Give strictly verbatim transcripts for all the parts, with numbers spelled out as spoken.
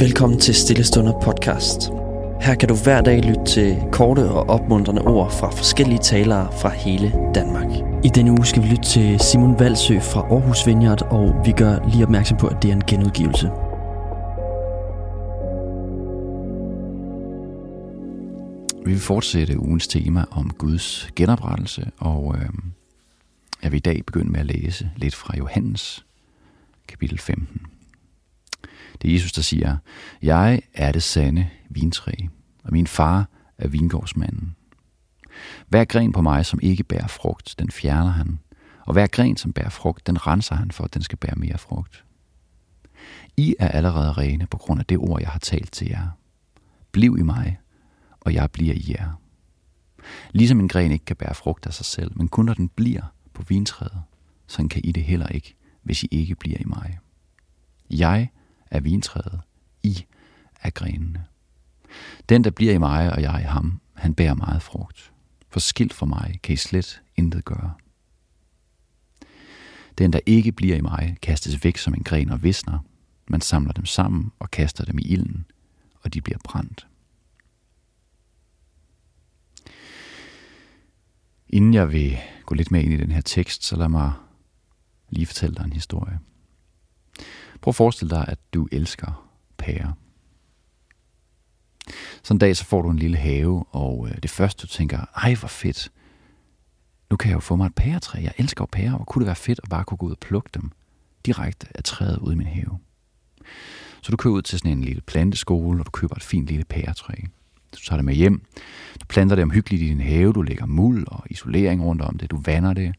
Velkommen til Stillestunder Podcast. Her kan du hver dag lytte til korte og opmuntrende ord fra forskellige talere fra hele Danmark. I denne uge skal vi lytte til Simon Walsøe fra Aarhus Vineyard, og vi gør lige opmærksom på, at det er en genudgivelse. Vi vil fortsætte ugens tema om Guds genoprettelse, og øh, jeg vil i dag begynde med at læse lidt fra Johannes, kapitel femten. Det er Jesus, der siger: Jeg er det sande vintræ, og min far er vingårdsmanden. Hver gren på mig, som ikke bærer frugt, den fjerner han, og hver gren, som bærer frugt, den renser han, for at den skal bære mere frugt. I er allerede rene på grund af det ord, jeg har talt til jer. Bliv i mig, og jeg bliver i jer. Ligesom en gren ikke kan bære frugt af sig selv, men kun når den bliver på vintræet, sådan kan I det heller ikke, hvis I ikke bliver i mig. Jeg er vintræet, I er grenene. Den, der bliver i mig, og jeg i ham, han bærer meget frugt. For skilt fra mig kan I slet intet gøre. Den, der ikke bliver i mig, kastes væk som en gren og visner. Man samler dem sammen og kaster dem i ilden, og de bliver brændt. Inden jeg vil gå lidt mere ind i den her tekst, så lad mig lige fortælle dig en historie. Prøv at forestille dig, at du elsker pærer. Sådan en dag, så får du en lille have, og det første, du tænker, ej, hvor fedt. Nu kan jeg jo få mig et pæretræ. Jeg elsker pærer, og kunne det være fedt at bare kunne gå ud og plukke dem direkte af træet ud i min have. Så du kører ud til sådan en lille planteskole, og du køber et fint lille pæretræ. Du tager det med hjem. Du planter det omhyggeligt i din have. Du lægger muld og isolering rundt om det. Du vander det.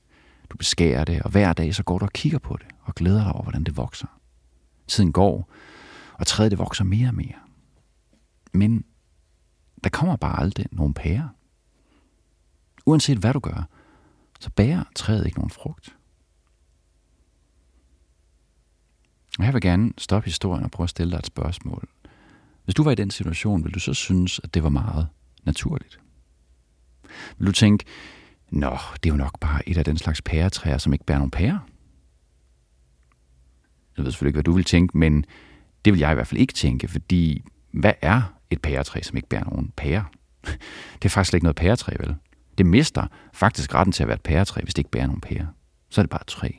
Du beskærer det, og hver dag så går du og kigger på det, og glæder dig over, hvordan det vokser. Tiden går, og træet det vokser mere og mere. Men der kommer bare aldrig nogen pærer. Uanset hvad du gør, så bærer træet ikke nogen frugt. Og jeg vil gerne stoppe historien og prøve at stille dig et spørgsmål. Hvis du var i den situation, ville du så synes, at det var meget naturligt? Vil du tænke, nå, det er jo nok bare et af den slags pæretræer, som ikke bærer nogen pærer? Jeg ved selvfølgelig ikke, hvad du vil tænke, men det vil jeg i hvert fald ikke tænke, fordi hvad er et pæretræ, som ikke bærer nogen pærer? Det er faktisk ikke noget pæretræ, vel? Det mister faktisk retten til at være et pæretræ, hvis det ikke bærer nogen pærer. Så er det bare et træ.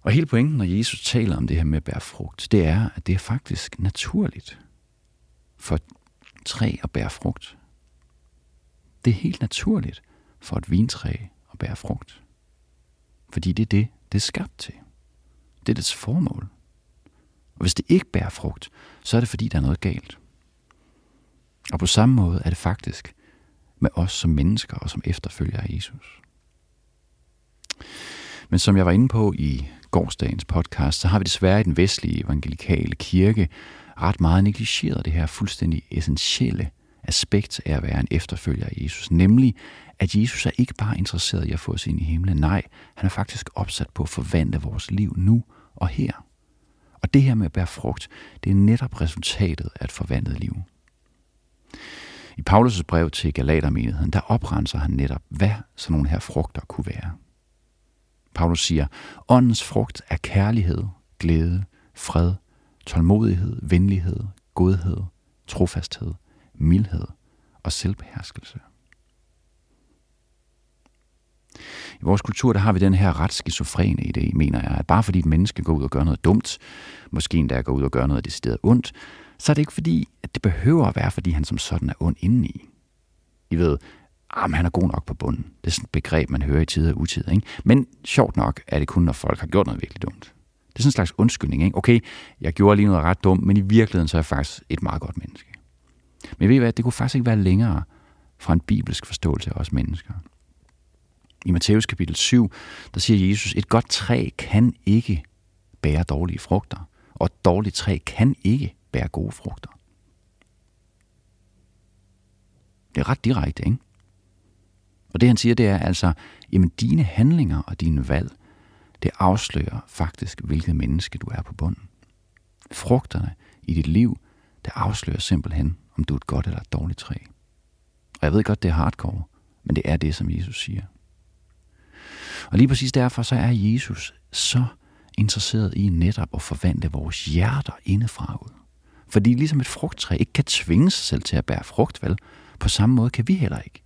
Og hele pointen, når Jesus taler om det her med at bære frugt, det er, at det er faktisk naturligt for et træ at bære frugt. Det er helt naturligt for et vintræ at bære frugt. Fordi det er det, det er skabt til. Det er dets formål. Og hvis det ikke bærer frugt, så er det fordi, der er noget galt. Og på samme måde er det faktisk med os som mennesker og som efterfølgere af Jesus. Men som jeg var inde på i gårsdagens podcast, så har vi desværre i den vestlige evangelikale kirke ret meget negligeret det her fuldstændig essentielle aspekt af at være en efterfølger af Jesus, nemlig at Jesus er ikke bare interesseret i at få os ind i himlen. Nej, han er faktisk opsat på at forvandle vores liv nu og her. Og det her med at bære frugt, det er netop resultatet af et forvandlet liv. I Paulus' brev til Galatermenigheden, der oprenser han netop, hvad sådan nogle her frugter kunne være. Paulus siger, åndens frugt er kærlighed, glæde, fred, tålmodighed, venlighed, godhed, trofasthed, mildhed og selvbeherskelse. I vores kultur, der har vi den her ret skizofrene idé, mener jeg, at bare fordi et menneske går ud og gør noget dumt, måske endda går ud og gør noget decideret ondt, så er det ikke fordi, at det behøver at være, fordi han som sådan er ond indeni. I ved, ah, men han er god nok på bunden. Det er sådan et begreb, man hører i tider og utider, ikke? Men sjovt nok er det kun, når folk har gjort noget virkelig dumt. Det er sådan en slags undskyldning, ikke? Okay, jeg gjorde lige noget ret dumt, men i virkeligheden så er jeg faktisk et meget godt menneske. Men ved I hvad, det kunne faktisk ikke være længere fra en bibelsk forståelse af os mennesker. I Matteus kapitel syv, der siger Jesus, et godt træ kan ikke bære dårlige frugter, og et dårligt træ kan ikke bære gode frugter. Det er ret direkte, ikke? Og det han siger, det er altså, jamen dine handlinger og dine valg, det afslører faktisk, hvilket menneske du er på bunden. Frugterne i dit liv, det afslører simpelthen, om du er et godt eller et dårligt træ. Og jeg ved godt, det er hardcore, men det er det, som Jesus siger. Og lige præcis derfor, så er Jesus så interesseret i netop at forvandle vores hjerter indefra ud. Fordi ligesom et frugttræ ikke kan tvinge sig selv til at bære frugt, vel? På samme måde kan vi heller ikke.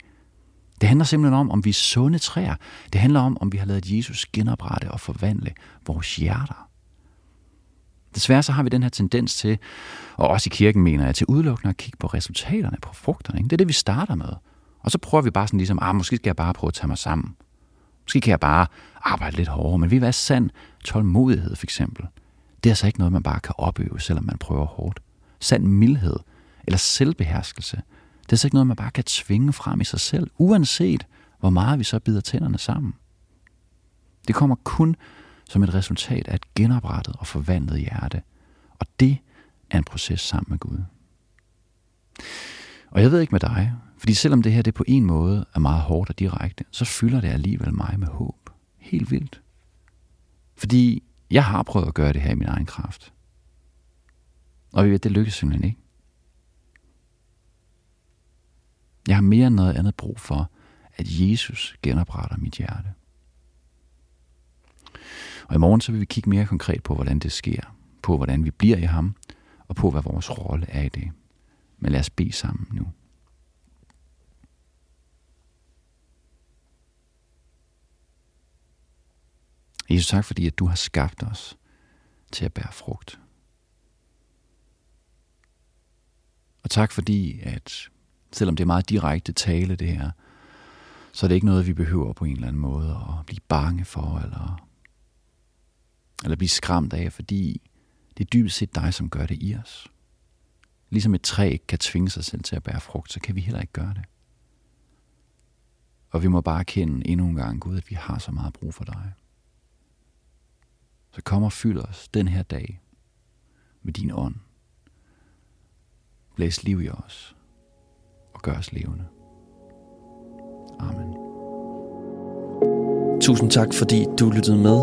Det handler simpelthen om, om vi er sunde træer. Det handler om, om vi har ladet Jesus genoprette og forvandle vores hjerter. Desværre så har vi den her tendens til, og også i kirken mener jeg, til udelukkende at kigge på resultaterne, på frugterne. Ikke? Det er det, vi starter med. Og så prøver vi bare sådan ligesom, ah, måske skal jeg bare prøve at tage mig sammen. Måske kan jeg bare arbejde lidt hårdere, men vi er sand tålmodighed for eksempel. Det er altså ikke noget, man bare kan opøve, selvom man prøver hårdt. Sand mildhed eller selvbeherskelse. Det er så ikke noget, man bare kan tvinge frem i sig selv, uanset hvor meget vi så bider tænderne sammen. Det kommer kun som et resultat af et genoprettet og forvandlet hjerte. Og det er en proces sammen med Gud. Og jeg ved ikke med dig, fordi selvom det her det på en måde er meget hårdt og direkte, så fylder det alligevel mig med håb. Helt vildt. Fordi jeg har prøvet at gøre det her i min egen kraft. Og vi ved, det lykkes simpelthen ikke. Jeg har mere end noget andet brug for, at Jesus genopretter mit hjerte. Og i morgen så vil vi kigge mere konkret på, hvordan det sker, på hvordan vi bliver i ham, og på hvad vores rolle er i det. Men lad os bede sammen nu. Jesus, tak fordi, at du har skabt os til at bære frugt. Og tak fordi, at selvom det er meget direkte tale det her, så er det ikke noget, vi behøver på en eller anden måde at blive bange for, eller, eller blive skræmt af, fordi det er dybest set dig, som gør det i os. Ligesom et træ ikke kan tvinge sig selv til at bære frugt, så kan vi heller ikke gøre det. Og vi må bare erkende endnu en gang, Gud, at vi har så meget brug for dig. Så kom og fyld os den her dag med din ånd. Blæs liv i os og gør os levende. Amen. Tusind tak, fordi du lyttede med.